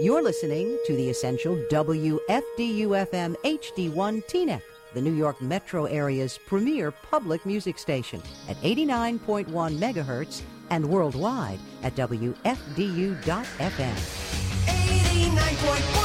You're listening to the Essential WFDU-FM HD1 Teaneck, the New York metro area's premier public music station at 89.1 megahertz and worldwide at WFDU.FM. 89.1.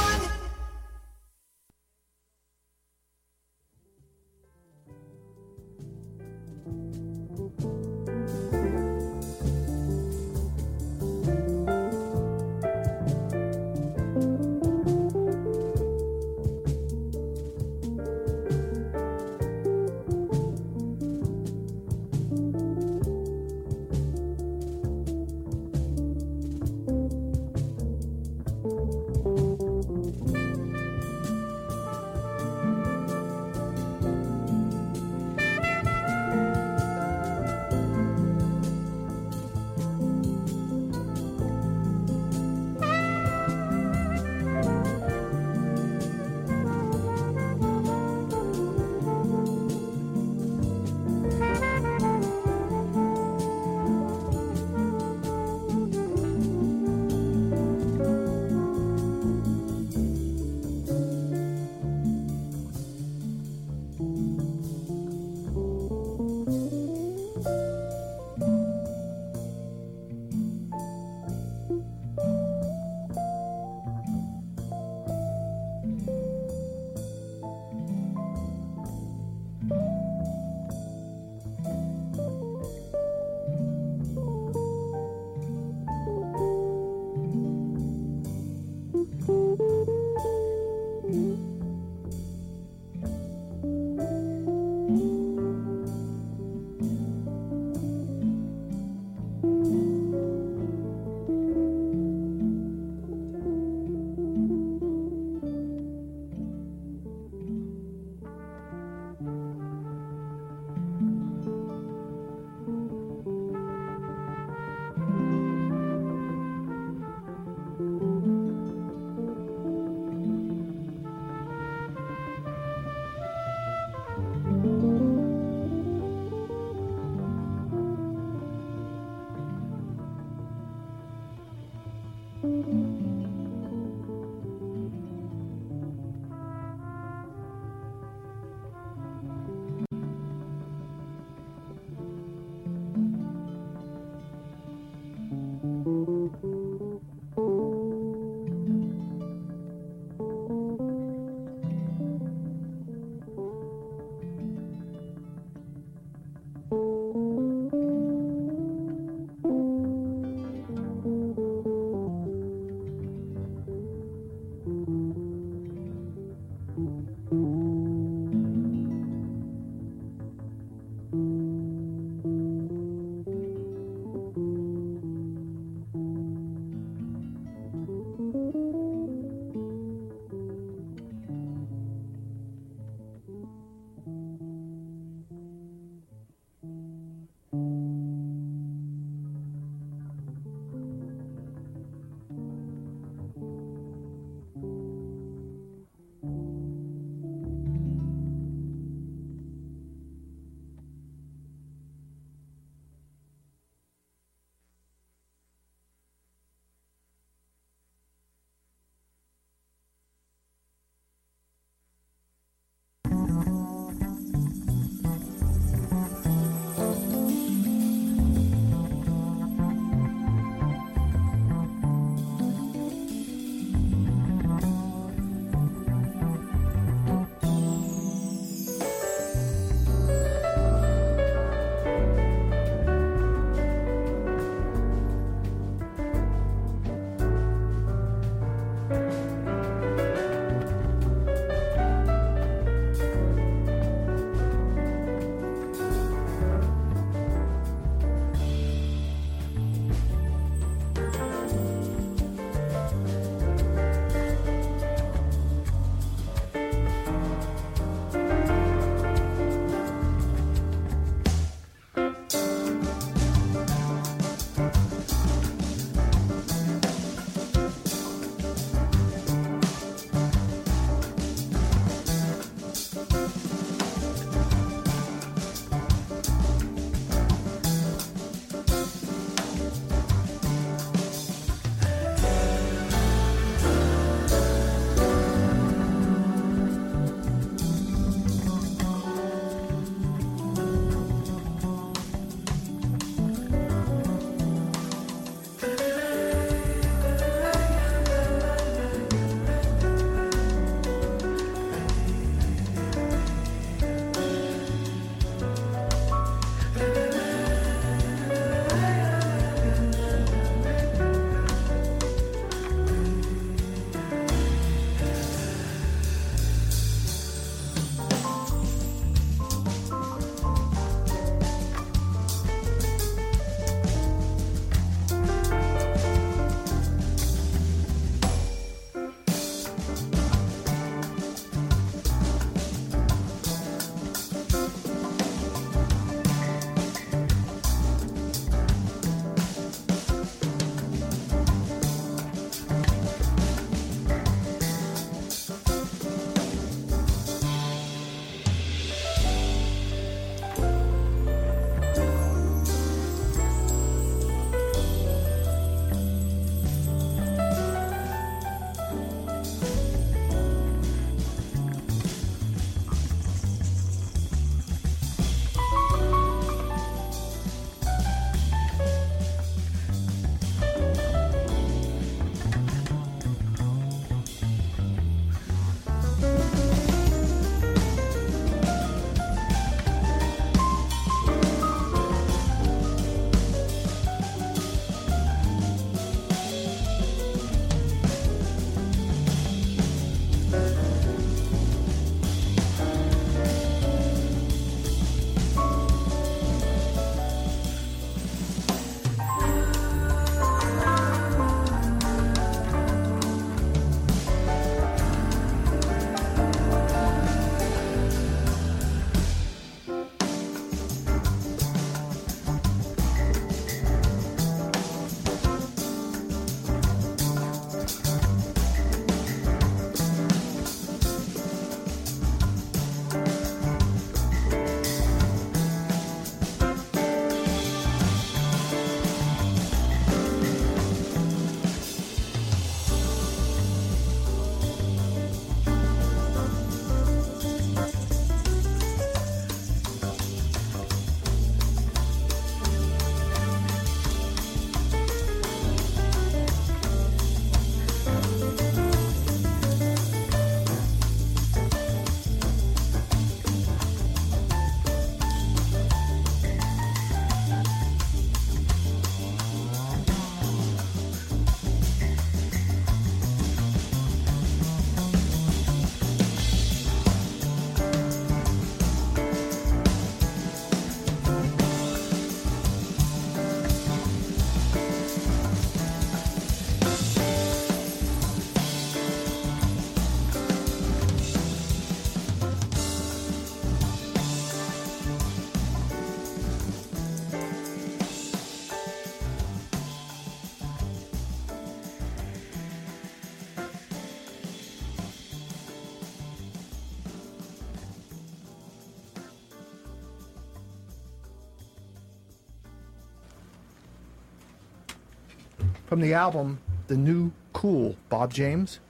from the album The New Cool, Bob James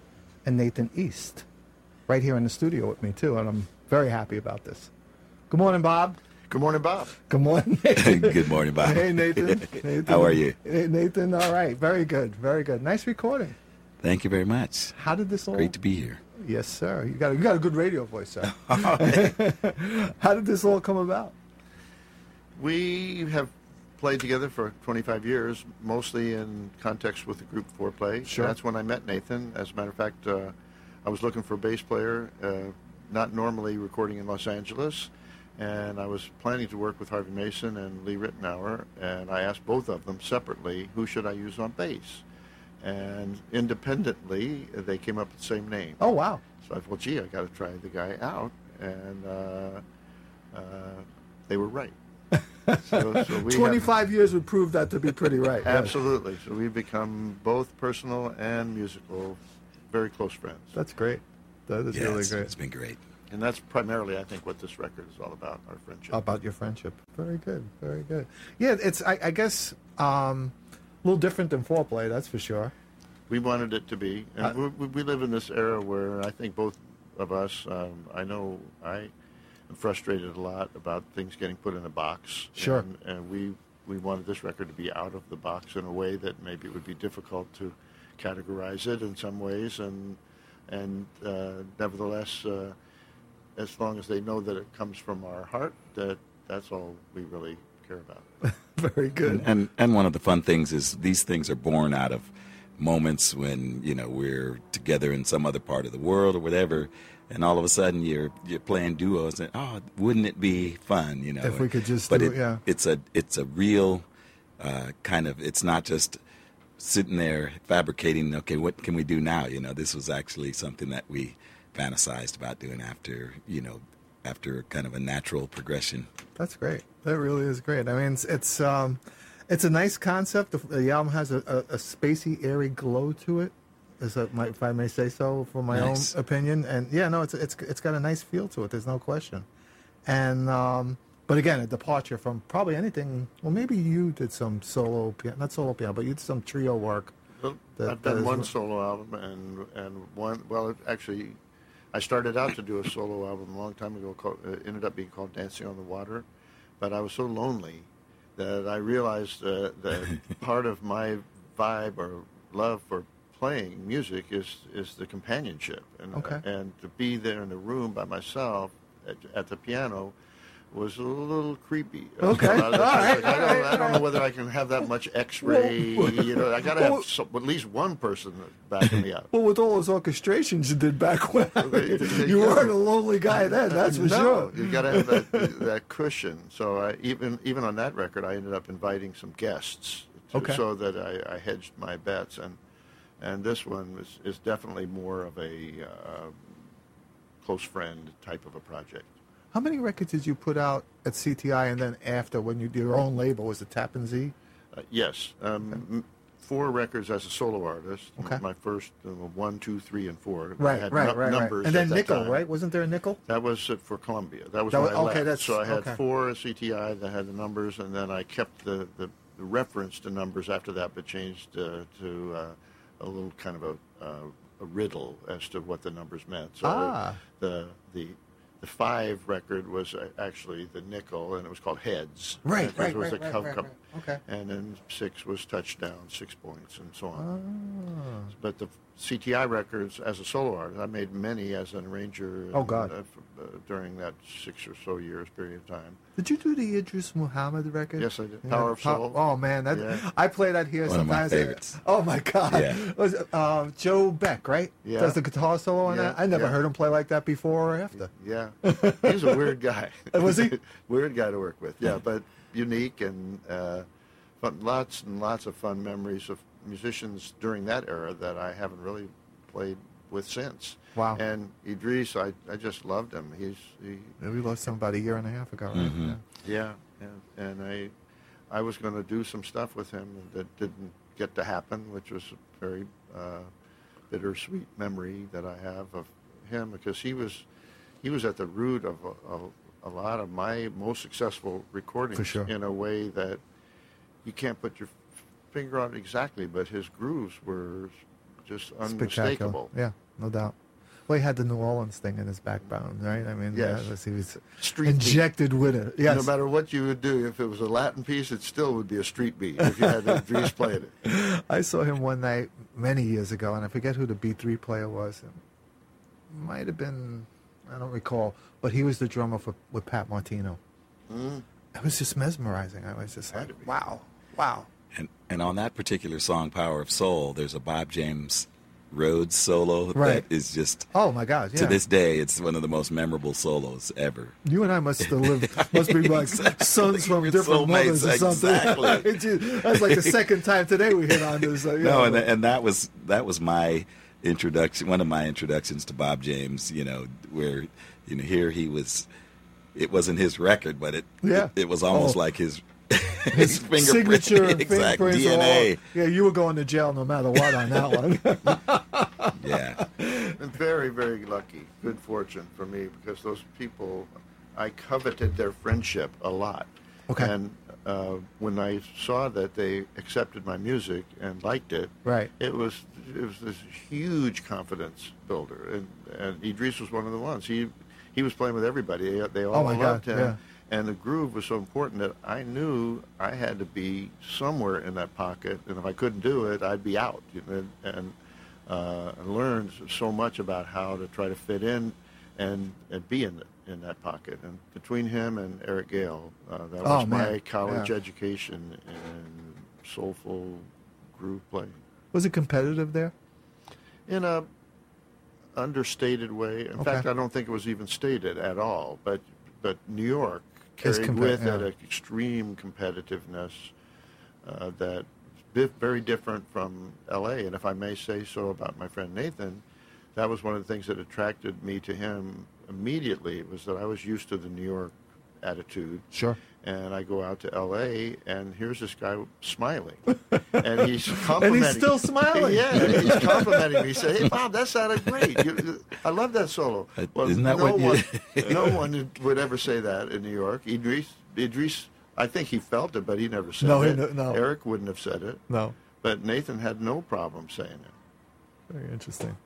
and Nathan East, right here in the studio with me, too, and I'm very happy about this. Good morning, Bob. Good morning, Bob. Good morning, Nathan. Good morning, Bob. Hey, Nathan. How are you? Hey, Nathan, all right. Very good, very good. Nice recording. Thank you very much. How did this all... Great to be here. Yes, sir. You got a good radio voice, sir. How did this all come about? We have played together for 25 years, mostly in context with the group Fourplay. Sure. That's when I met Nathan. As a matter of fact, I was looking for a bass player, not normally recording in Los Angeles, and I was planning to work with Harvey Mason and Lee Ritenour, and I asked both of them separately, who should I use on bass? And independently, they came up with the same name. Oh, wow. So I thought, gee, I got to try the guy out, and they were right. So we 25 years would prove that to be pretty right. Absolutely. Yes. So we've become both personal and musical, very close friends. That's great. That is really great. It's been great. And that's primarily, I think, what this record is all about, our friendship. About your friendship. Very good. Very good. Yeah, it's, I guess, a little different than Fourplay, that's for sure. We wanted it to be. And we live in this era where I think both of us, I know I... frustrated a lot about things getting put in a box. Sure. And we wanted this record to be out of the box in a way that maybe it would be difficult to categorize it in some ways, and nevertheless, as long as they know that it comes from our heart, that's all we really care about. Very good. And one of the fun things is these things are born out of moments when, you know, we're together in some other part of the world or whatever, and all of a sudden you're playing duos, and oh, wouldn't it be fun, you know? If we could just do it. It's a real kind of. It's not just sitting there fabricating. Okay, what can we do now? You know, this was actually something that we fantasized about doing after kind of a natural progression. That's great. That really is great. I mean, it's a nice concept. The album has a spacey, airy glow to it, if I may say so, for my own opinion. And yeah, no, it's got a nice feel to it. There's no question. And but again, a departure from probably anything. Well, maybe you did some but you did some trio work. Well, I've done one solo album and one. Well, actually, I started out to do a solo album a long time ago. Ended up being called Dancing on the Water, but I was so lonely that I realized that part of my vibe or love for playing music is the companionship. And to be there in the room by myself at the piano was a little creepy. Okay. I don't know whether I can have that much X-ray. You know, I got to have at least one person backing me up. Well, with all those orchestrations you did back when, you weren't a lonely guy then. That's for sure. You got to have that cushion. So even on that record, I ended up inviting some guests, so that I hedged my bets. And this one is definitely more of a close friend type of a project. How many records did you put out at CTI and then after when you did your own label? Was it Tappan Zee? Yes. 4 records as a solo artist. Okay. My first 1, 2, 3, and 4. Right, I had numbers. And then Nickel, right? Wasn't there a Nickel? That was for Columbia. So I had 4 at CTI that had the numbers, and then I kept the reference to numbers after that, but changed to a little kind of a riddle as to what the numbers meant. So The 5 record was actually the Nickel, and it was called Heads. Right. And then 6 was Touchdown, 6 points, and so on. Ah. But the CTI records, as a solo artist, I made many as an arranger during that 6 or so years period of time. Did you do the Idris Muhammad record? Yes, I did. Yeah. Power of Soul. Oh, man. I play that here sometimes. One of my favorites. Oh, my God. Yeah. It was, Joe Beck, right? Yeah. Does the guitar solo on that? I never heard him play like that before or after. Yeah. He's a weird guy. Was he? Weird guy to work with, yeah, but unique and fun, lots and lots of fun memories of musicians during that era that I haven't really played with since. Wow. And Idris, I just loved him. We lost him about a year and a half ago. Right? Mm-hmm. Yeah. And I was going to do some stuff with him that didn't get to happen, which was a very bittersweet memory that I have of him, because he was at the root of a lot of my most successful recordings. For sure. In a way that you can't put your figure out exactly, but his grooves were just unmistakable. Yeah, no doubt. Well, he had the New Orleans thing in his background, right? I mean, yes. He was street injected beat. With it. Yes. No matter what you would do, if it was a Latin piece, it still would be a street beat if you had Idris playing it. I saw him one night many years ago, and I forget who the B3 player was. It might have been, I don't recall, but he was the drummer with Pat Martino. Mm. It was just mesmerizing. I was just like, wow. And on that particular song, Power of Soul, there's a Bob James Rhodes solo right. that is just oh my god yeah. to this day it's one of the most memorable solos ever. You and I must be like exactly. sons from different mothers or something. Exactly. That's like the second time today we hit on this. No, and that was my introduction, one of my introductions to Bob James. You know, where you know here he was. It wasn't his record, but it was almost like his. His signature exact DNA. Yeah, you were going to jail no matter what on that one. Yeah. I'm very, very lucky. Good fortune for me because those people, I coveted their friendship a lot. Okay. And when I saw that they accepted my music and liked it, right. It was this huge confidence builder. And Idris was one of the ones. He was playing with everybody. They all loved him. Yeah. And the groove was so important that I knew I had to be somewhere in that pocket, and if I couldn't do it, I'd be out. And I learned so much about how to try to fit in and be in that pocket. And between him and Eric Gale, that was my college education in soulful groove playing. Was it competitive there? In a understated way. In fact, I don't think it was even stated at all, but New York carried with it an extreme competitiveness that is very different from L.A. And if I may say so about my friend Nathan, that was one of the things that attracted me to him immediately was that I was used to the New York attitude. Sure. And I go out to L.A., and here's this guy smiling. And he's complimenting me. And he's still smiling. Yeah, and he's complimenting me. He said, hey, Bob, that sounded great. I love that solo. Well, isn't that no one would ever say that in New York. Idris, I think he felt it, but he never said it. No. Eric wouldn't have said it. No. But Nathan had no problem saying it. Very interesting.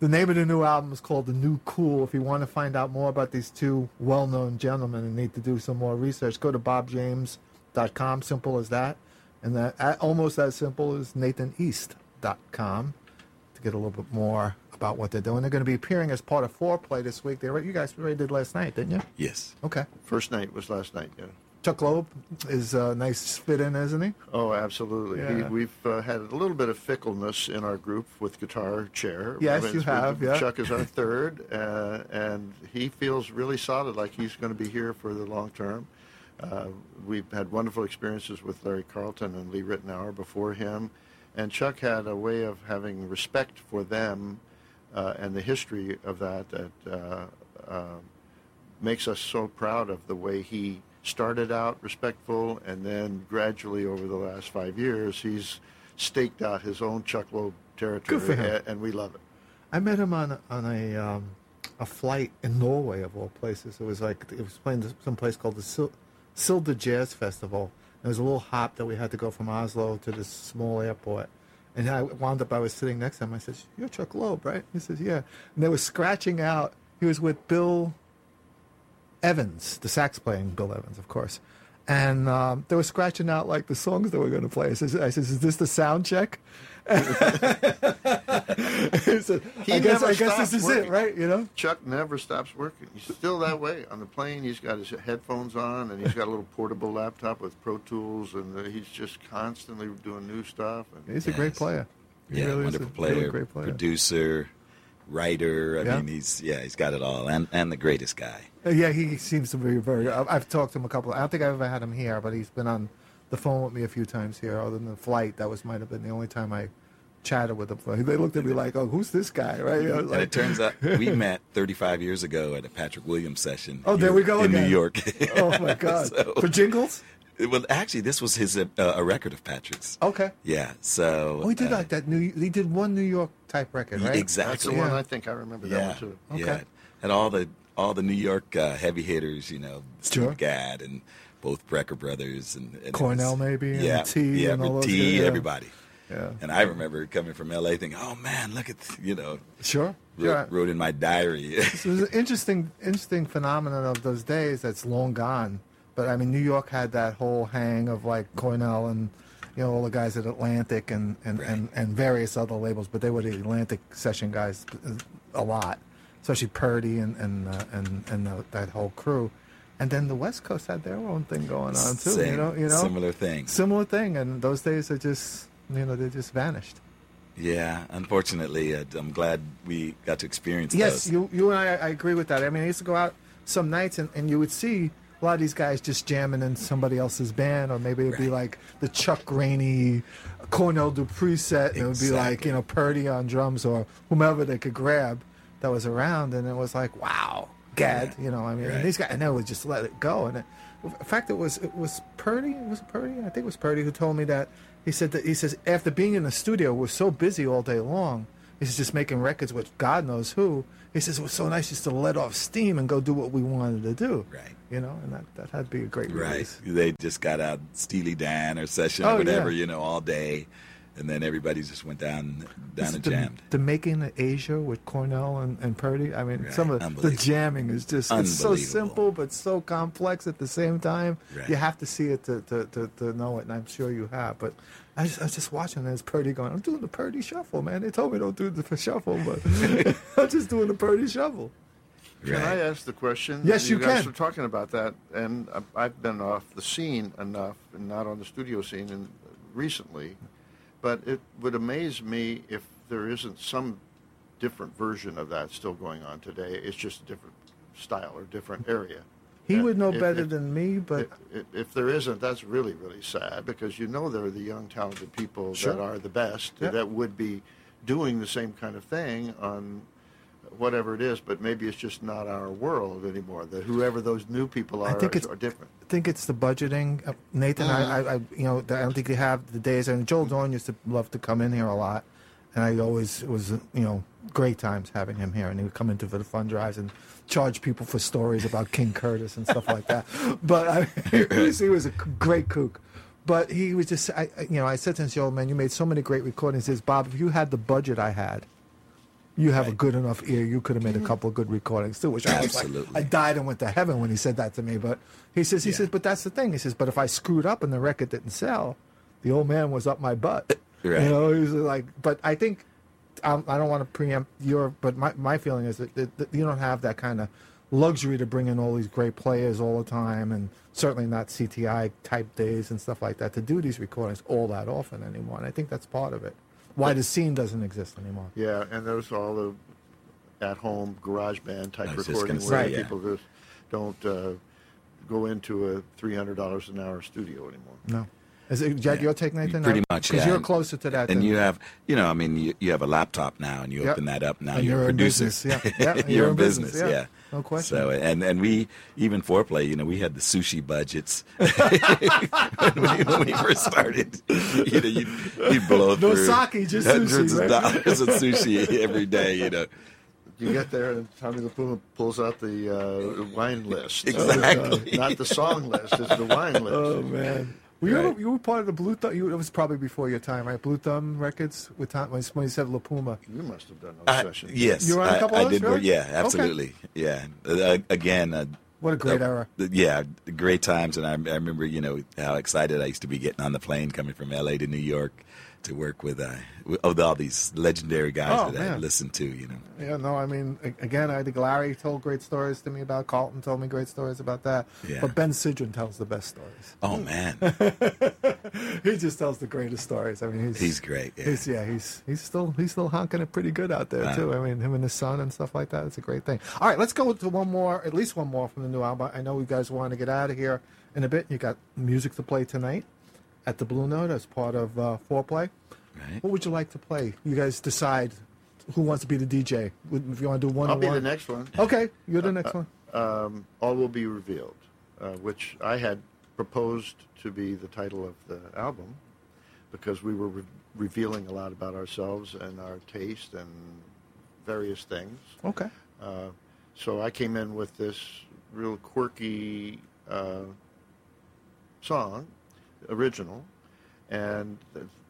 The name of the new album is called The New Cool. If you want to find out more about these two well-known gentlemen and need to do some more research, go to bobjames.com, simple as that. And that almost as simple as nathaneast.com to get a little bit more about what they're doing. They're going to be appearing as part of Fourplay this week. You guys already did last night, didn't you? Yes. Okay. First night was last night, yeah. Chuck Loeb is a nice fit in, isn't he? Oh, absolutely. Yeah. We've had a little bit of fickleness in our group with guitar chair. Yes, you have. Yeah. Chuck is our third, and he feels really solid, like he's going to be here for the long term. We've had wonderful experiences with Larry Carlton and Lee Ritenour before him, and Chuck had a way of having respect for them and the history of that makes us so proud of the way he started out respectful, and then gradually over the last 5 years, he's staked out his own Chuck Loeb territory. Good for him. And we love it. I met him on a flight in Norway, of all places. It was playing some place called the Silda Jazz Festival. It was a little hop that we had to go from Oslo to this small airport. And I was sitting next to him. I said, "You're Chuck Loeb, right?" He says, "Yeah." And they were scratching out. He was with Bill Evans, the sax playing Bill Evans, of course, and they were scratching out like the songs that we were going to play. I says, "Is this the sound check?" I guess this is working. It, right? You know, Chuck never stops working. He's still that way on the plane. He's got his headphones on, and he's got a little portable laptop with Pro Tools, and he's just constantly doing new stuff. And he's a great player. He really wonderful is player, really great player, producer, writer. I mean, he's got it all, and the greatest guy. Yeah, he seems to be very. I've talked to him a couple. I don't think I've ever had him here, but he's been on the phone with me a few times here. Other than the flight, might have been the only time I chatted with him. They looked at me like, "Oh, who's this guy?" Right? And it turns out we met 35 years ago at a Patrick Williams session. Oh, there we go in again. New York. Oh my God! For jingles. Well, actually, this was his a record of Patrick's. Okay. Yeah. So. Oh, he did like that. He did one New York type record, right? Exactly. That's the one I think I remember that one too. Okay. Yeah. And all the New York heavy hitters, you know, Steve Gadd and both Brecker Brothers and Cornell, maybe, and T, and all T, those everybody. Yeah. And I remember coming from L.A. thinking, oh, man, look at, you know. Sure. Wrote in my diary. It was an interesting phenomenon of those days that's long gone. But, I mean, New York had that whole hang of, like, Cornell and, you know, all the guys at Atlantic and various other labels. But they were the Atlantic session guys a lot, especially Purdie and that whole crew. And then the West Coast had their own thing going on, too. Same, you know? Similar thing. And those days are just... You know, they just vanished. Yeah, unfortunately, I'm glad we got to experience those. You and I agree with that. I mean, I used to go out some nights, and you would see a lot of these guys just jamming in somebody else's band, or maybe it would be like the Chuck Rainey, Cornell Dupree set, and it would be like, you know, Purdie on drums or whomever they could grab that was around, and it was like, wow, Gad, you know, I mean, and these guys, and they would just let it go. And it was Purdie who told me that. He says, after being in the studio, we're so busy all day long. He says, just making records with God knows who. He says, it was so nice just to let off steam and go do what we wanted to do. Right. You know, and that had to be a great release. Right. They just got out Steely Dan or Session or whatever, you know, all day. And then everybody just went down and jammed. The Making of Asia with Cornell and Purdie. I mean, some of the jamming is just, it's so simple but so complex at the same time. Right. You have to see it to know it, and I'm sure you have. But I was just watching this Purdie going, I'm doing the Purdie shuffle, man. They told me don't do the shuffle, but I'm just doing the Purdie shuffle. Right. Can I ask the question? Yes, you guys can. We're talking about that, and I've been off the scene enough and not on the studio scene and recently. But it would amaze me if there isn't some different version of that still going on today. It's just a different style or different area. He would know better than me, but... If there isn't, that's really, really sad, because you know there are the young, talented people that are the best that would be doing the same kind of thing on whatever it is, but maybe it's just not our world anymore, that whoever those new people are different. I think it's the budgeting. Nathan, I don't think they have the days. And Joel Dorn used to love to come in here a lot, and I always was, you know, great times having him here. And he would come in for the fun drives and charge people for stories about King Curtis and stuff like that. But he was a great kook. But he was just, I said to him, Joel, man, you made so many great recordings. He says, Bob, if you had the budget I had, you have a good enough ear. You could have made a couple of good recordings too, which I was like, I died and went to heaven when he said that to me. But he says, but that's the thing. He says, but if I screwed up and the record didn't sell, the old man was up my butt. Right. You know, he was like, but I think I don't want to preempt but my feeling is that you don't have that kind of luxury to bring in all these great players all the time, and certainly not CTI type days and stuff like that to do these recordings all that often anymore. And I think that's part of it. Why the scene doesn't exist anymore. Yeah, and there's all the at-home garage band type recording where people just don't go into a $300 an hour studio anymore. No. Is that your take, Nathan? Pretty much, yeah. Because you're closer to that. And you have a laptop now, and you open that up. Now you're a producer. You're in business, yeah. No question. So, and we, even Fourplay, you know, we had the sushi budgets when we first started. You know, you'd blow through. No sake, just hundreds sushi. Hundreds of dollars of sushi every day, you know. You get there, and Tommy La Puma pulls out the wine list. Exactly. Not the song list, it's the wine list. Oh, man. You were part of the Blue Thumb. It was probably before your time, right? Blue Thumb Records with Tom, when you said La Puma. You must have done those sessions. Yes. You were on a couple of those, right? Yeah, absolutely. Okay. Yeah. What a great era. Yeah, great times. And I remember, you know, how excited I used to be getting on the plane coming from L.A. to New York to work with all these legendary guys I listened to, you know. Yeah, no, I mean, again, I think Larry told great stories to me about, Carlton told me great stories about that. Yeah. But Ben Sidran tells the best stories. Oh, man. He just tells the greatest stories. I mean, he's great. Yeah, he's still honking it pretty good out there, too. I mean, him and his son and stuff like that, it's a great thing. All right, let's go to at least one more from the new album. I know you guys want to get out of here in a bit. You got music to play tonight at the Blue Note as part of Fourplay. Right. What would you like to play? You guys decide who wants to be the DJ. If you want to do one, I'll be the next one. Okay, you're the next one. All Will Be Revealed, which I had proposed to be the title of the album because we were revealing a lot about ourselves and our taste and various things. Okay. So I came in with this real quirky song, original, and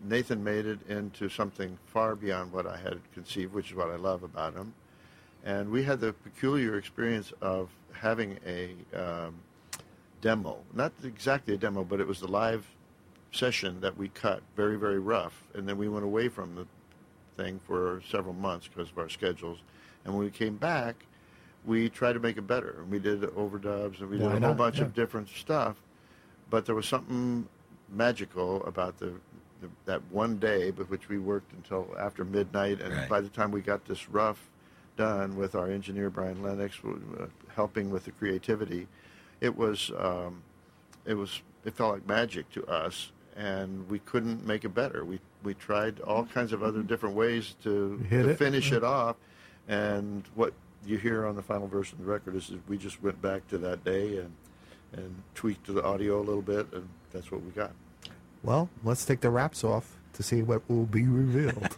Nathan made it into something far beyond what I had conceived, which is what I love about him. And we had the peculiar experience of having a demo, not exactly a demo, but it was the live session that we cut very, very rough, and then we went away from the thing for several months because of our schedules. And when we came back, we tried to make it better, and we did overdubs, and we did a whole bunch of different stuff. But there was something magical about that one day, but which we worked until after midnight, and by the time we got this rough done with our engineer Brian Lennox helping with the creativity, it felt like magic to us, and we couldn't make it better. We tried all kinds of other different ways to finish it off, and what you hear on the final version of the record is we just went back to that day and tweaked the audio a little bit, and that's what we got. Well, let's take the wraps off to see what will be revealed.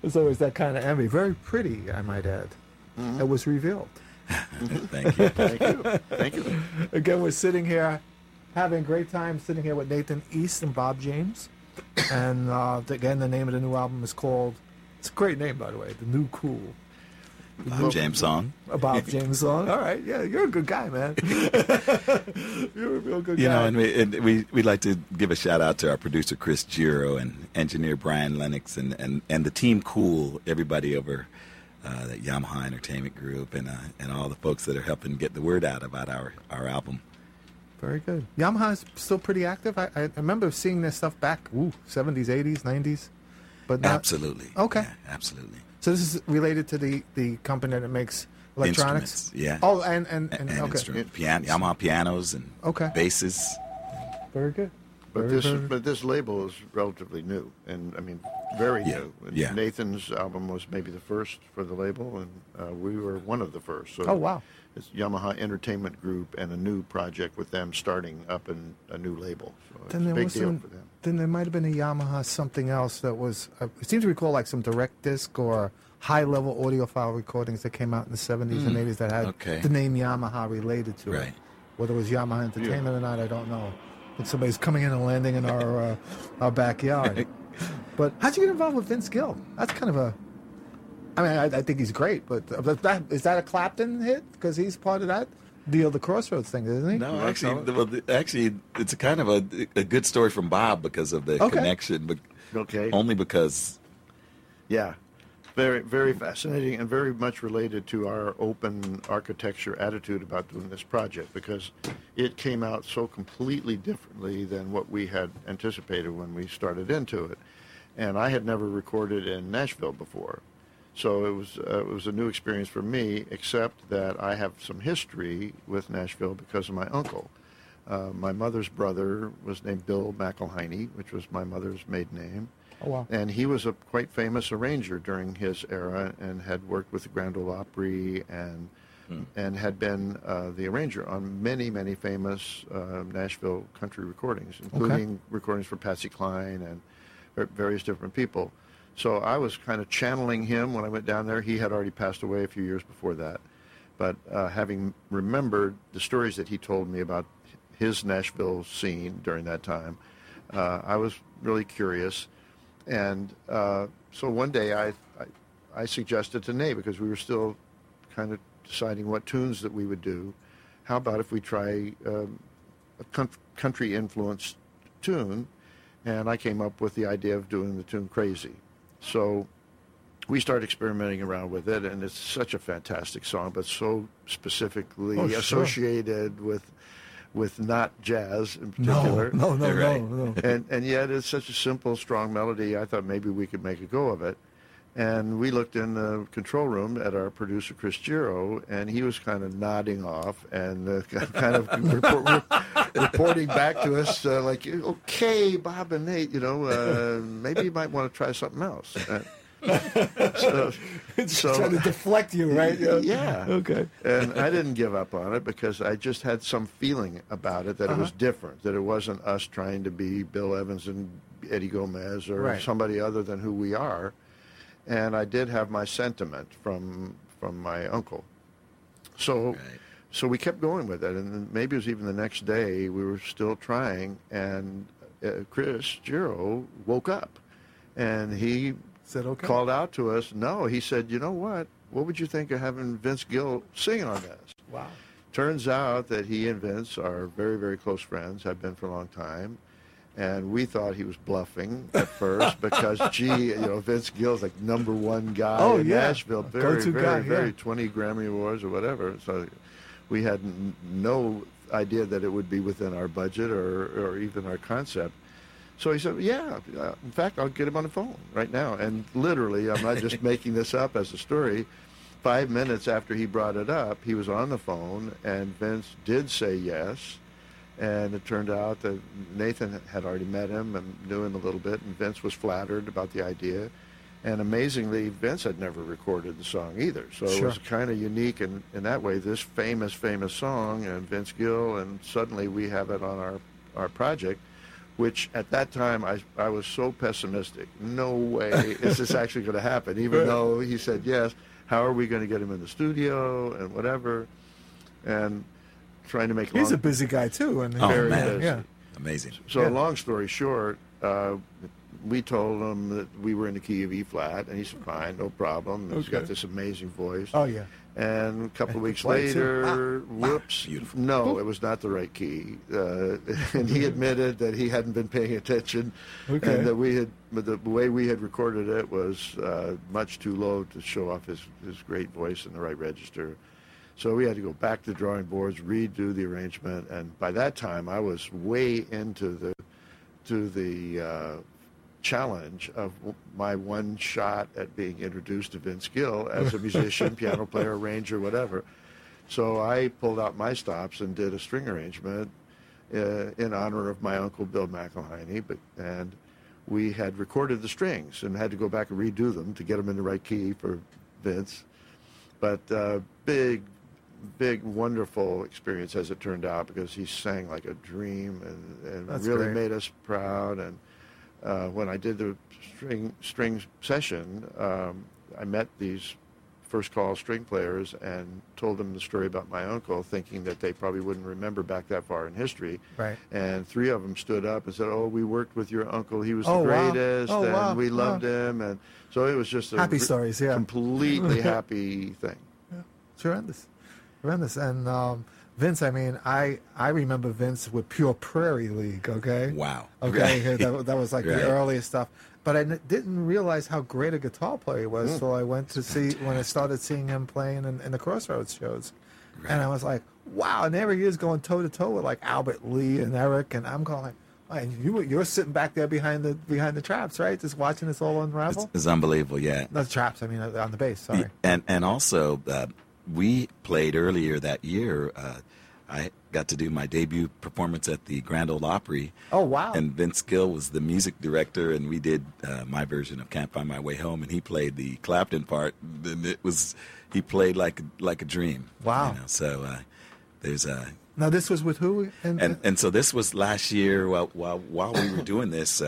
There's always that kind of envy. Very pretty, I might add. Mm-hmm. That was revealed. Thank you. Thank you. Thank you. Again, we're sitting here having a great time sitting here with Nathan East and Bob James. And again, the name of the new album is called, it's a great name, by the way, The New Cool. Bob James song. A Bob James song. All right. Yeah, you're a good guy, man. You're a real good guy. You know, and we'd like to give a shout out to our producer, Chris Gero, and engineer Brian Lennox, and the team Cool, everybody over at Yamaha Entertainment Group, and all the folks that are helping get the word out about our album. Very good. Yamaha's still pretty active. I remember seeing their stuff back, 70s, 80s, 90s. But not... Absolutely. Okay. Yeah, absolutely. So this is related to the company that makes electronics? Yeah. Oh, and okay. Instruments. Yamaha pianos and basses. Very good. But this label is relatively new, and I mean, very new. And Nathan's album was maybe the first for the label, and we were one of the first. So it's Yamaha Entertainment Group and a new project with them starting up in a new label. So it's a big deal for them. Then there might have been a Yamaha something else that was, I seem to recall, like some direct disc or high-level audiophile recordings that came out in the 70s and 80s that had the name Yamaha related to it. Whether it was Yamaha Entertainment or not, I don't know. But somebody's coming in and landing in our backyard. But how'd you get involved with Vince Gill? That's kind of a... I mean, I think he's great, but is that a Clapton hit? Because he's part of that deal, the Crossroads thing, isn't he? No, actually, it's a kind of a good story from Bob because of the connection. Only because. Yeah, very, very fascinating and very much related to our open architecture attitude about doing this project, because it came out so completely differently than what we had anticipated when we started into it. And I had never recorded in Nashville before. So it was a new experience for me, except that I have some history with Nashville because of my uncle. My mother's brother was named Bill McElhiney, which was my mother's maiden name. Oh, wow. And he was a quite famous arranger during his era and had worked with the Grand Ole Opry and had been the arranger on many, many famous Nashville country recordings, including recordings for Patsy Cline and various different people. So I was kind of channeling him when I went down there. He had already passed away a few years before that. But having remembered the stories that he told me about his Nashville scene during that time, I was really curious. And so one day I suggested to Nate, because we were still kind of deciding what tunes that we would do, how about if we try a country-influenced tune? And I came up with the idea of doing the tune Crazy. So we started experimenting around with it, and it's such a fantastic song, but so specifically associated with not jazz in particular. No. And yet it's such a simple, strong melody. I thought maybe we could make a go of it. And we looked in the control room at our producer, Chris Gero, and he was kind of nodding off and kind of reporting back to us like, okay, Bob and Nate, maybe you might want to try something else. So trying to deflect you, right? Yeah. Okay. And I didn't give up on it because I just had some feeling about it that it was different, that it wasn't us trying to be Bill Evans and Eddie Gomez or somebody other than who we are. And I did have my sentiment from my uncle. So we kept going with it. And maybe it was even the next day, we were still trying. And Chris Gero woke up. And he said, called out to us. No, he said, you know what? What would you think of having Vince Gill sing on this? Wow. Turns out that he and Vince are very, very close friends, have been for a long time. And we thought he was bluffing at first because, Vince Gill's like number one guy in Nashville. Very, very, 20 Grammy Awards or whatever. So we had no idea that it would be within our budget or even our concept. So he said, in fact, I'll get him on the phone right now. And literally, I'm not just making this up as a story, 5 minutes after he brought it up, he was on the phone, and Vince did say yes. And it turned out that Nathan had already met him and knew him a little bit, and Vince was flattered about the idea. And amazingly, Vince had never recorded the song either. So it was kind of unique in that way, this famous song, and Vince Gill, and suddenly we have it on our project, which at that time I was so pessimistic. No way is this actually going to happen, even though he said yes. How are we going to get him in the studio and whatever? And trying to make he's a busy guy, too. And very busy. Yeah. Amazing. So long story short, we told him that we were in the key of E-flat, and he said, fine, no problem. Okay. He's got this amazing voice. Oh, yeah. And a couple of weeks later, whoops. Beautiful. No, it was not the right key. And he admitted that he hadn't been paying attention, and that the way we had recorded it was much too low to show off his great voice in the right register. So we had to go back to drawing boards, redo the arrangement, and by that time I was way into the challenge of my one shot at being introduced to Vince Gill as a musician, piano player, arranger, whatever. So I pulled out my stops and did a string arrangement in honor of my uncle Bill McElhiney, and we had recorded the strings and had to go back and redo them to get them in the right key for Vince. But big, wonderful experience as it turned out, because he sang like a dream and really made us proud. And when I did the string session, I met these first call string players and told them the story about my uncle, thinking that they probably wouldn't remember back that far in history. Right. And three of them stood up and said, "Oh, we worked with your uncle. He was the greatest, and we loved him." And so it was just a happy stories, completely happy thing. Yeah. Tremendous. And Vince, I remember Vince with Pure Prairie League, okay? Wow. Okay, right. that was like the earliest stuff. But I didn't realize how great a guitar player he was until I went to see, when I started seeing him playing in the Crossroads shows. Right. And I was like, wow. And there he is going toe-to-toe with like Albert Lee and Eric. And I'm going like, and you're sitting back there behind the traps, right? Just watching this all unravel? It's unbelievable, yeah. Not the traps, on the bass, sorry. And also... we played earlier that year. I got to do my debut performance at the Grand Ole Opry. Oh, wow. And Vince Gill was the music director, and we did my version of Can't Find My Way Home, and he played the Clapton part. And he played like a dream. Wow. So there's a... Now, this was with who? And so this was last year. While we were doing this,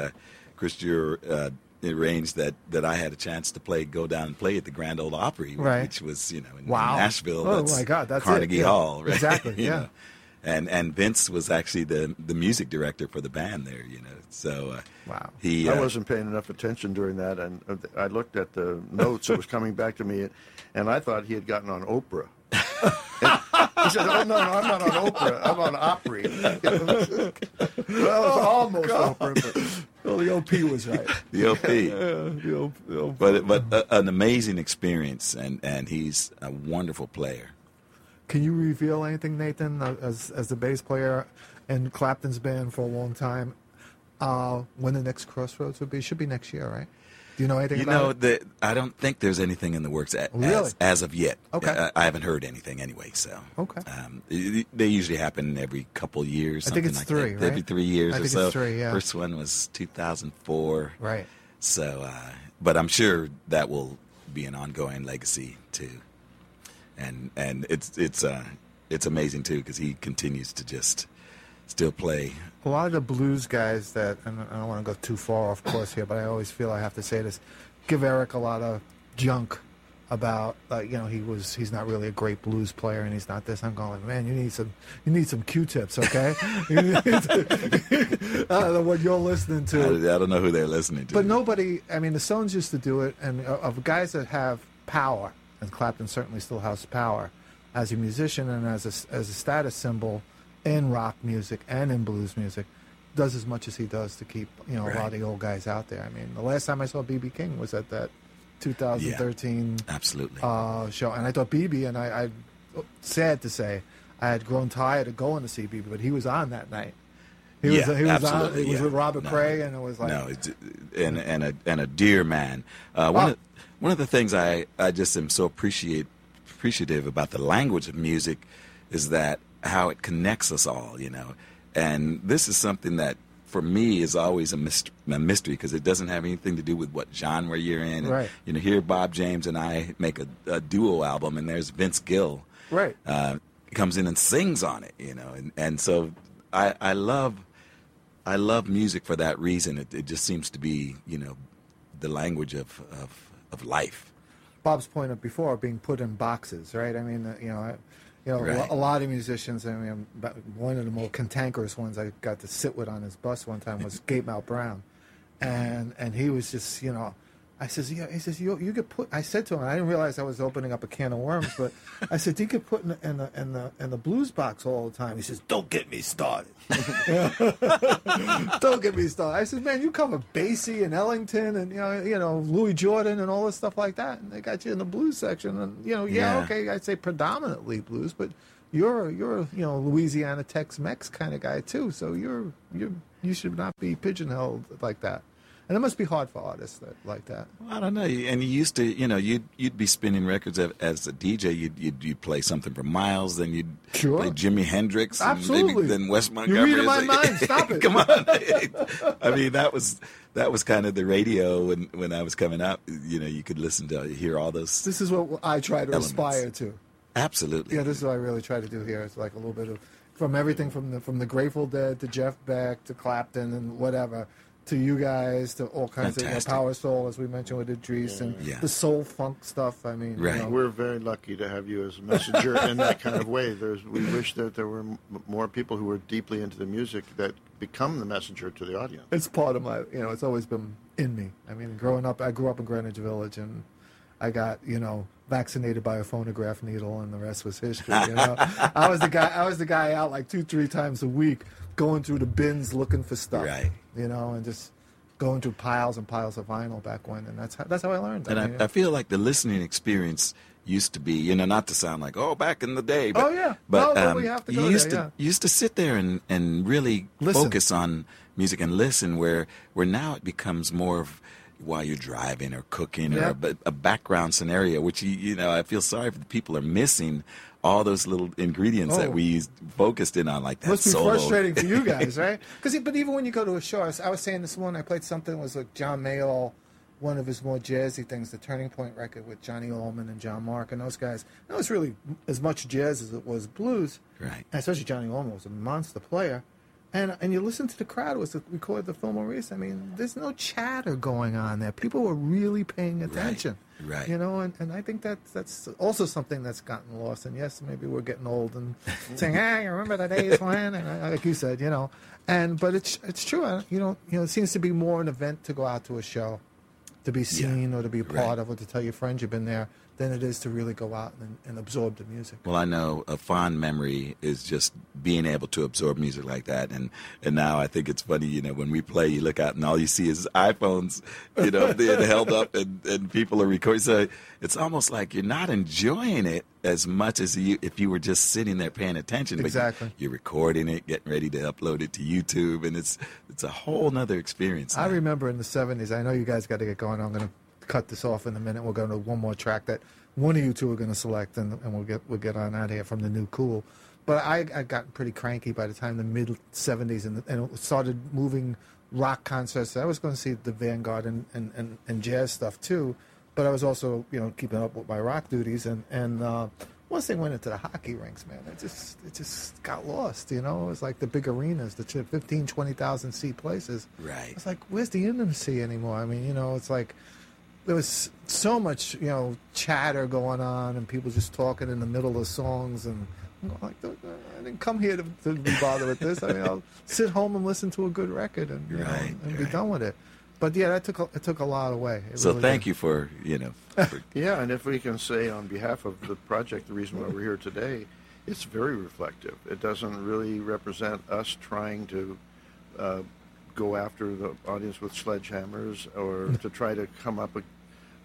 Chris Gero arranged that I had a chance to go down and play at the Grand Ole Opry, which was in Nashville. Oh my God, that's Carnegie Hall, right? Exactly. Yeah, and Vince was actually the music director for the band there. So I wasn't paying enough attention during that, and I looked at the notes that was coming back to me, and I thought he had gotten on Oprah. He said, "Oh no, I'm not on Oprah. I'm on Opry." Well, it's almost Oprah. But... Well, the OP was right. The OP. The OP. But an amazing experience, and he's a wonderful player. Can you reveal anything, Nathan, as the bass player in Clapton's band for a long time? When the next Crossroads would be? Should be next year, right? Do you know anything about it? I don't think there's anything in the works as of yet. Okay. I haven't heard anything anyway, so. Okay. They usually happen every couple years. I think it's three, right? Every 3 years or so. I think it's three, yeah. First one was 2004. Right. So, but I'm sure that will be an ongoing legacy, too. And it's amazing, too, because he continues to just... still play. A lot of the blues guys that, and I don't want to go too far off course here, but I always feel I have to say this, give Eric a lot of junk about, he's not really a great blues player and he's not this. I'm going, man, you need some Q-tips, okay? I don't know what you're listening to. I don't know who they're listening to. But nobody, the Stones used to do it, and of guys that have power, and Clapton certainly still has power, as a musician and as a status symbol, in rock music and in blues music, does as much as he does to keep a lot of the old guys out there. The last time I saw B.B. King was at that 2013 show, and I thought B.B. and I sad to say, I had grown tired of going to see B.B., but he was on that night. He was on. It was with Robert Cray, and it was like and a dear man. One of the things I just am so appreciative about the language of music is that. How it connects us all, and this is something that for me is always a mystery because it doesn't have anything to do with what genre you're in. Right. Here Bob James and I make a duo album, and there's Vince Gill. Right, comes in and sings on it, and so I love I love music for that reason. It just seems to be, you know, the language of life. Bob's point of before being put in boxes, right? I mean, you know, right. A lot of musicians. I mean, one of the more cantankerous ones I got to sit with on his bus one time was Gabe Mal Brown, and he was just, you know. I says, yeah. He says, you get put. I said to him, I didn't realize I was opening up a can of worms, but I said, you get put in the blues box all the time. He says, don't get me started. Don't get me started. I said, man, you cover Basie and Ellington and you know Louis Jordan and all this stuff like that, and they got you in the blues section. And okay, I'd say predominantly blues, but you're you know, Louisiana Tex-Mex kind of guy too. So you should not be pigeonholed like that. And it must be hard for artists like that. Well, I don't know. And you used to, you know, you'd be spinning records as a DJ. You'd play something for Miles, then you'd play Jimi Hendrix, absolutely. And maybe then Wes Montgomery. You're reading my mind. Stop it! Come on. I mean, that was kind of the radio when I was coming up. You know, you could listen to hear all those. This is what I try to aspire to. Absolutely. Yeah, this is what I really try to do here. It's like a little bit of from everything from the Grateful Dead to Jeff Beck to Clapton and whatever. To you guys, to all kinds Fantastic. Of power soul, as we mentioned with Idris, and the soul funk stuff. I mean, right. You know. We're very lucky to have you as a messenger in that kind of way. We wish that there were more people who were deeply into the music that become the messenger to the audience. It's part of my, you know, it's always been in me. I mean, growing up, I grew up in Greenwich Village, and I got, you know, vaccinated by a phonograph needle, and the rest was history. You know, I was the guy out like 2-3 times a week, going through the bins looking for stuff. Right. You know, and just going through piles and piles of vinyl back when, and that's how I learned. And I feel like the listening experience used to be, you know, not to sound like, oh, back in the day. But, we have to go you used to sit there and really listen. Focus on music and listen, where now it becomes more of while you're driving or cooking or a background scenario, which, you know, I feel sorry for the people are missing all those little ingredients that we focused in on like that. Must be frustrating for you guys, right? But even when you go to a show, I was saying this morning, I played something, it was like John Mayall, one of his more jazzy things, the Turning Point record with Johnny Almond and John Mark and those guys. That was really as much jazz as it was blues. Right. And especially Johnny Almond was a monster player. And you listen to the crowd as we record the film release. I mean, there's no chatter going on there. People were really paying attention. Right. You know, and I think that's also something that's gotten lost. And yes, maybe we're getting old and saying, hey, remember the days when? And like you said, you know. But it's true. You know, it seems to be more an event to go out to a show, to be seen or to be a part of, or to tell your friends you've been there, than it is to really go out and absorb the music. Well, I know a fond memory is just being able to absorb music like that. And now I think it's funny, you know, when we play, you look out and all you see is iPhones, you know, they're held up and people are recording. So it's almost like you're not enjoying it as much as if you were just sitting there paying attention. But exactly. You're recording it, getting ready to upload it to YouTube, and it's a whole nother experience. I remember in the 70s, I know you guys got to get going. I'm going to cut this off in a minute. We're going to one more track that one of you two are going to select, and we'll get on out here from the new cool. But I got pretty cranky by the time the mid 70s and it started moving rock concerts. I was going to see the Vanguard and jazz stuff too, but I was also, you know, keeping up with my rock duties. And once they went into the hockey rinks, man, it just got lost. You know, it was like the big arenas, the 15,000, 20,000 seat places. Right. It's like, where's the intimacy anymore? I mean, you know, it's like. There was so much, you know, chatter going on and people just talking in the middle of songs. And I'm going like, I didn't come here to be bothered with this. I mean, I'll sit home and listen to a good record and, you know, and be done with it. But, yeah, that took a lot away. It so really thank did. You for, you know. For... Yeah, and if we can say on behalf of the project, the reason why we're here today, it's very reflective. It doesn't really represent us trying to go after the audience with sledgehammers or to try to come up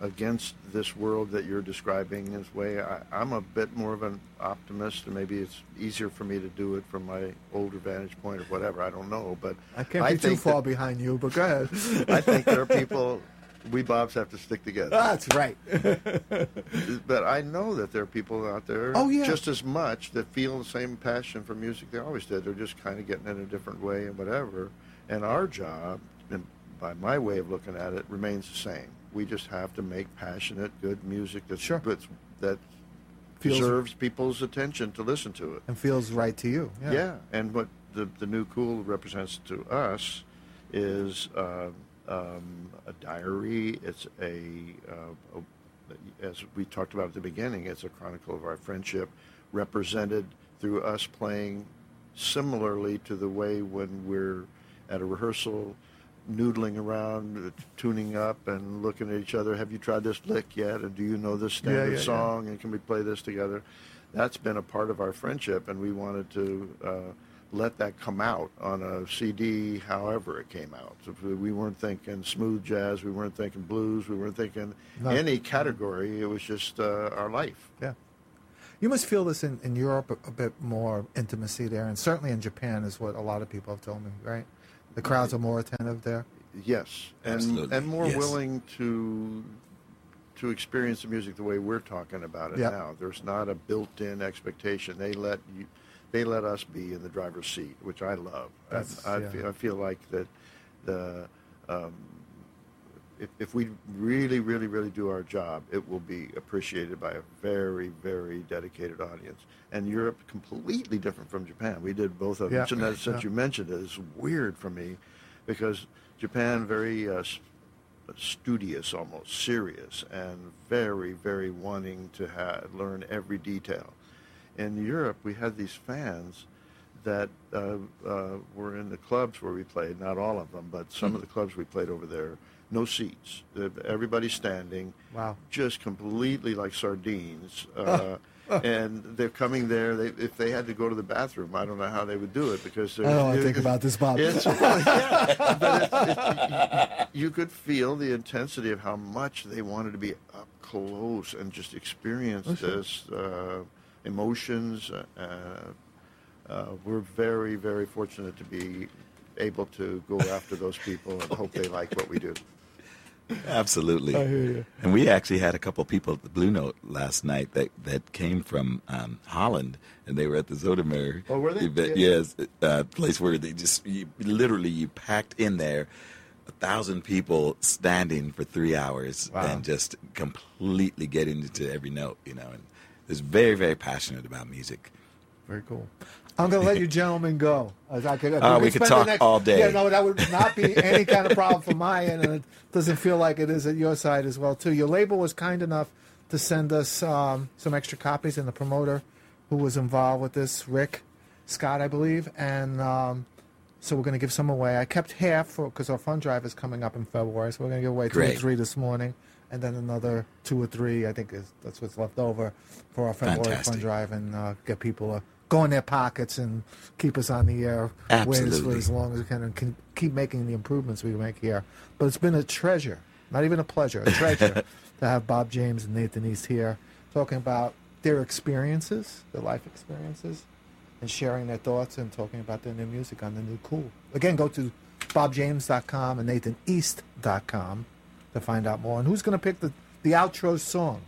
against this world that you're describing this way. I'm a bit more of an optimist, and maybe it's easier for me to do it from my older vantage point or whatever. I don't know, but I can't be too far behind you, but go ahead. I think there are people, we Bobs have to stick together. That's right. But I know that there are people out there just as much that feel the same passion for music they always did. They're just kind of getting it in a different way and whatever. And our job, and by my way of looking at it, remains the same. We just have to make passionate, good music that deserves people's attention to listen to it. And feels right to you. Yeah. And what the new cool represents to us is a diary. It's a, as we talked about at the beginning, it's a chronicle of our friendship represented through us playing similarly to the way when we're at a rehearsal, noodling around, tuning up, and looking at each other. Have you tried this lick yet? And do you know this standard song? Yeah. And can we play this together? That's been a part of our friendship, and we wanted to let that come out on a CD, however it came out. So we weren't thinking smooth jazz, we weren't thinking blues, we weren't thinking any category. It was just our life. Yeah. You must feel this in Europe, a bit more intimacy there, and certainly in Japan is what a lot of people have told me, right? The crowds are more attentive there? Yes, and more willing to experience the music the way we're talking about it now. There's not a built-in expectation. They let us be in the driver's seat, which I love. I feel like that the if we really, really, really do our job, it will be appreciated by a very, very dedicated audience. And Europe, completely different from Japan. We did both of them. And since you mentioned it, it's weird for me because Japan, very studious, almost serious, and very, very wanting to learn every detail. In Europe, we had these fans that were in the clubs where we played, not all of them, but some of the clubs we played over there. No seats. Everybody's standing. Wow. Just completely like sardines. And they're coming there. If they had to go to the bathroom, I don't know how they would do it because... I don't want to think about this, Bob. But you could feel the intensity of how much they wanted to be up close and just experience this emotions. We're very, very fortunate to be able to go after those people and hope they like what we do. Absolutely. I hear you. And we actually had a couple of people at the Blue Note last night that came from Holland, and they were at the Zoetermeer. Oh, were they? Event. Yeah. Yes, a place where they just you packed in there 1,000 people standing for 3 hours and just completely getting into every note, and it's very, very passionate about music. Very cool. I'm going to let you gentlemen go. We could talk all day. Yeah, no, that would not be any kind of problem from my end, and it doesn't feel like it is at your side as well, too. Your label was kind enough to send us some extra copies, and the promoter who was involved with this, Rick Scott, I believe, and so we're going to give some away. I kept half because our fund drive is coming up in February, so we're going to give away 2 or 3 this morning, and then another 2 or 3, I think that's what's left over for our February fund drive, and get people go in their pockets and keep us on the air for as long as we can and can keep making the improvements we make here. But it's been a treasure, not even a pleasure, a treasure to have Bob James and Nathan East here talking about their experiences, their life experiences, and sharing their thoughts and talking about their new music on the new cool. Again, go to bobjames.com and nathaneast.com to find out more. And who's going to pick the outro song?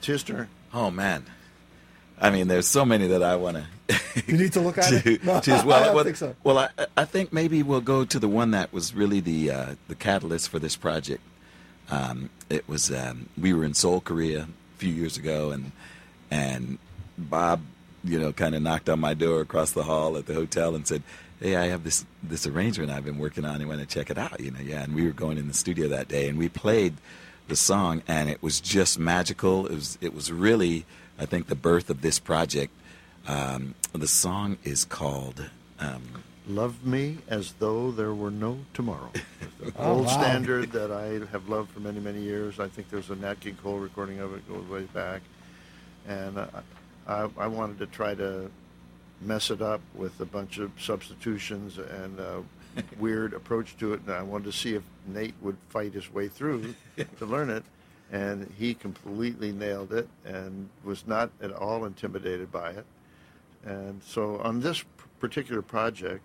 Tister. Oh, man. I mean, there's so many that I want to... You need to look at it? No, I don't think so. Well, I think maybe we'll go to the one that was really the catalyst for this project. It was... we were in Seoul, Korea a few years ago, and Bob, kind of knocked on my door across the hall at the hotel and said, hey, I have this arrangement I've been working on. You want to check it out? And we were going in the studio that day, and we played the song, and it was just magical. It was really... I think the birth of this project. The song is called "Love Me As Though There Were No Tomorrow." It's an old standard that I have loved for many, many years. I think there's a Nat King Cole recording of it, goes way back, and I wanted to try to mess it up with a bunch of substitutions and a weird approach to it, and I wanted to see if Nate would fight his way through to learn it. And he completely nailed it and was not at all intimidated by it. And so on this particular project,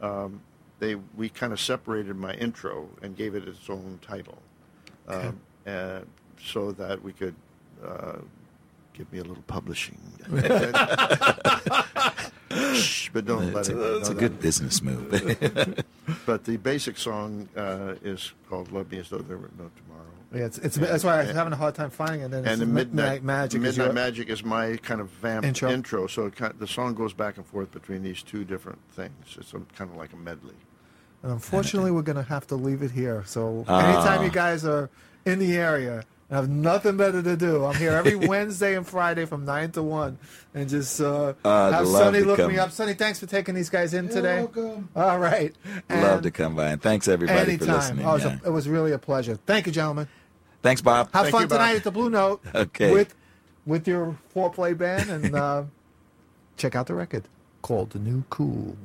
we kind of separated my intro and gave it its own title, and so that we could give me a little publishing. Shh, but don't let it. It's a good business move. But the basic song is called "Love Me As Though There Were No Tomorrow." Yeah, it's that's why I was having a hard time finding it. And the Midnight Magic is my kind of vamp intro. So the song goes back and forth between these two different things. It's kind of like a medley. And unfortunately, we're going to have to leave it here. So anytime you guys are in the area and have nothing better to do, I'm here every Wednesday and Friday from 9 to 1. And just have Sonny look me up. Sonny, thanks for taking these guys in today. You're welcome. All right. And love to come by. And thanks, everybody, for listening. Oh, it was really a pleasure. Thank you, gentlemen. Thanks, Bob. Have fun tonight at the Blue Note with your Fourplay band. And check out the record called The New Cool.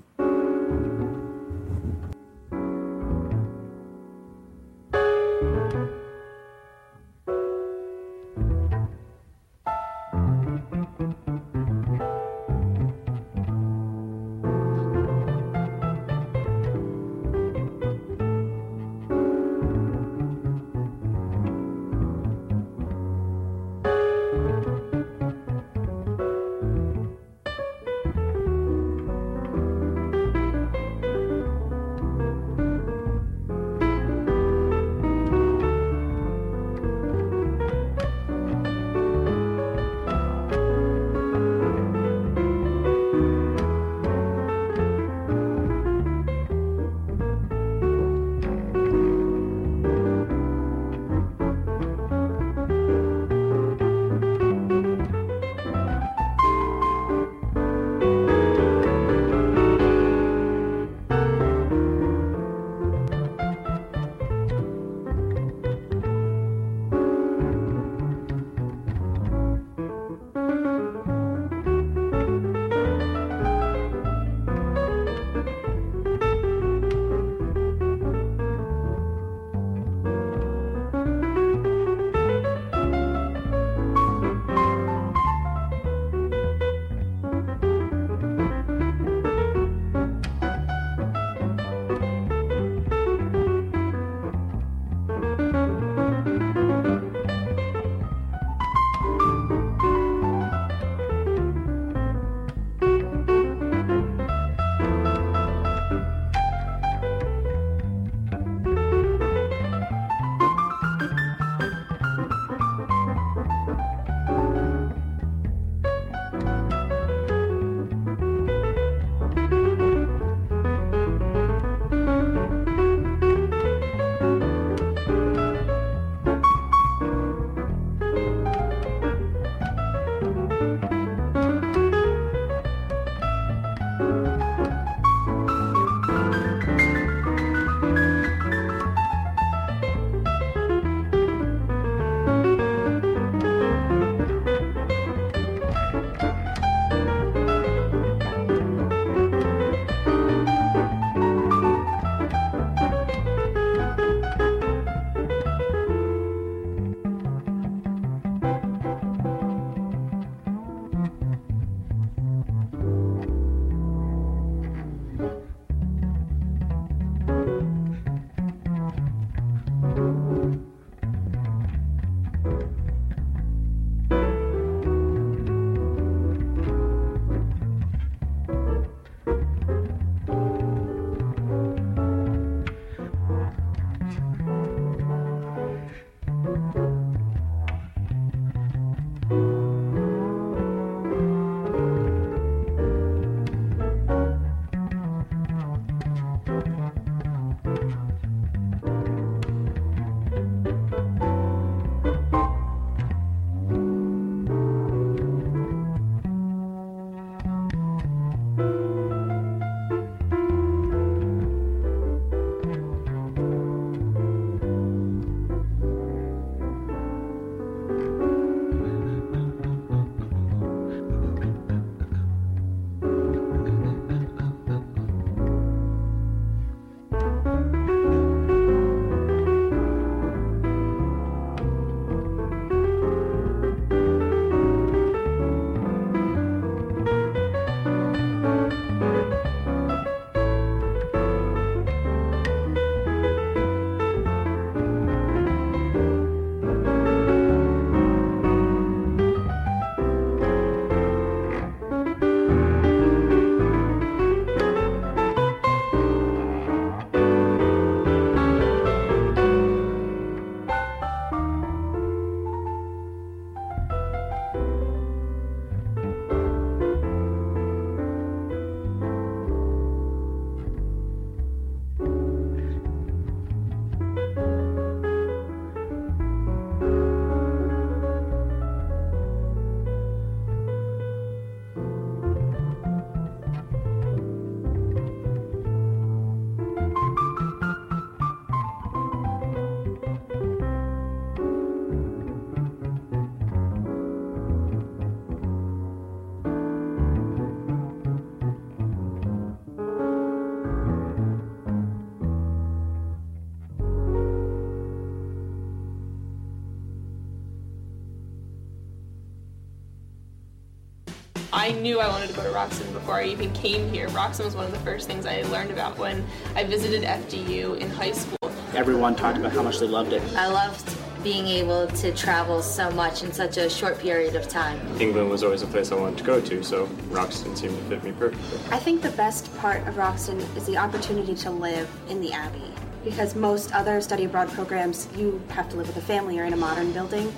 I knew I wanted to go to Roxton before I even came here. Roxton was one of the first things I learned about when I visited FDU in high school. Everyone talked about how much they loved it. I loved being able to travel so much in such a short period of time. England was always a place I wanted to go to, so Roxton seemed to fit me perfectly. I think the best part of Roxton is the opportunity to live in the Abbey, because most other study abroad programs, you have to live with a family or in a modern building,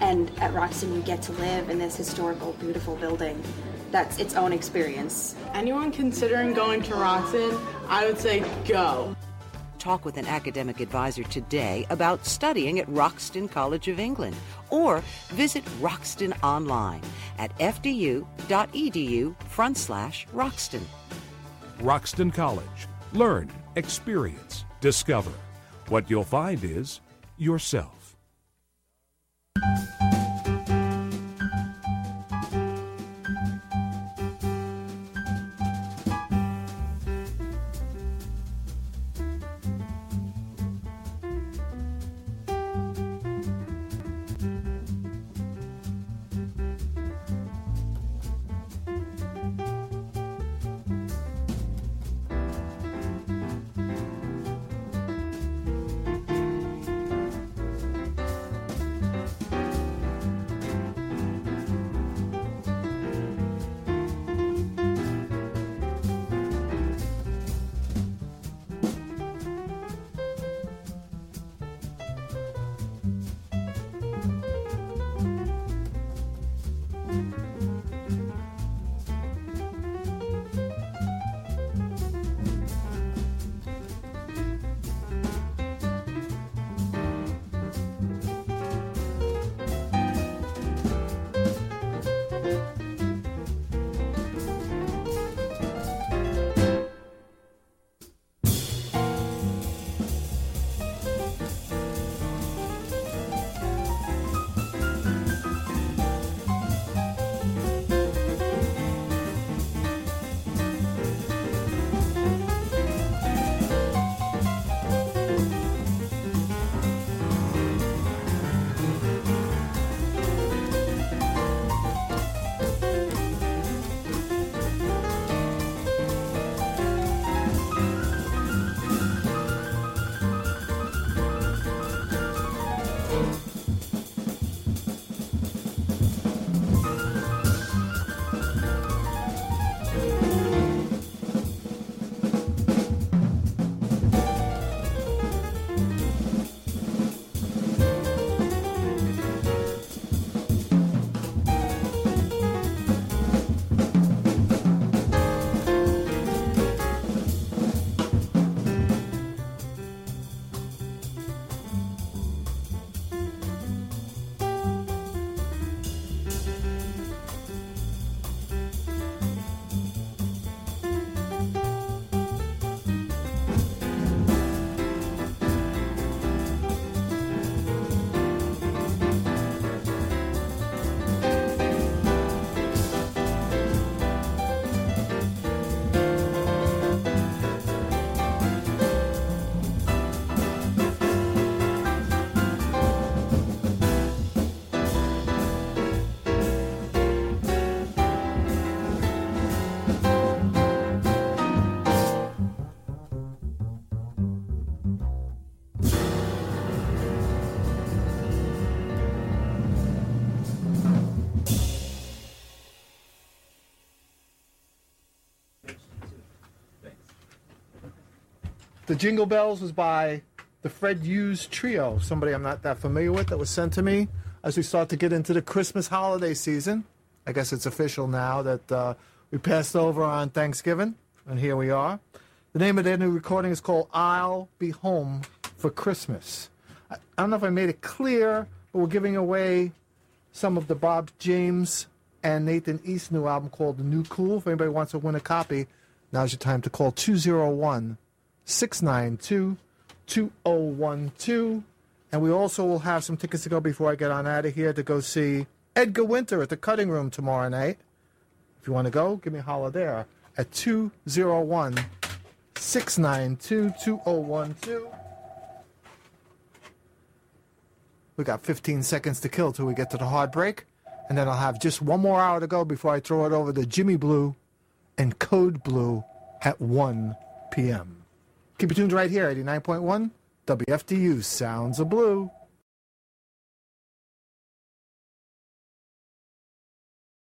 and at Roxton you get to live in this historical, beautiful building. That's its own experience. Anyone considering going to Roxton, I would say go. Talk with an academic advisor today about studying at Roxton College of England, or visit Roxton online at fdu.edu/Roxton. Roxton College. Learn, experience, discover. What you'll find is yourself. The Jingle Bells was by the Fred Hughes Trio, somebody I'm not that familiar with, that was sent to me as we start to get into the Christmas holiday season. I guess it's official now that we passed over on Thanksgiving, and here we are. The name of their new recording is called I'll Be Home for Christmas. I don't know if I made it clear, but we're giving away some of the Bob James and Nathan East new album called The New Cool. If anybody wants to win a copy, now's your time to call 201-692-2012, and we also will have some tickets to go before I get on out of here to go see Edgar Winter at the Cutting Room tomorrow night. If you want to go, give me a holler there at 201-692-2012. We got 15 seconds to kill till we get to the hard break. and then I'll have just one more hour to go before I throw it over to Jimmy Blue and Code Blue at 1 p.m. Keep it tuned right here, 89.1 WFDU Sounds of Blue.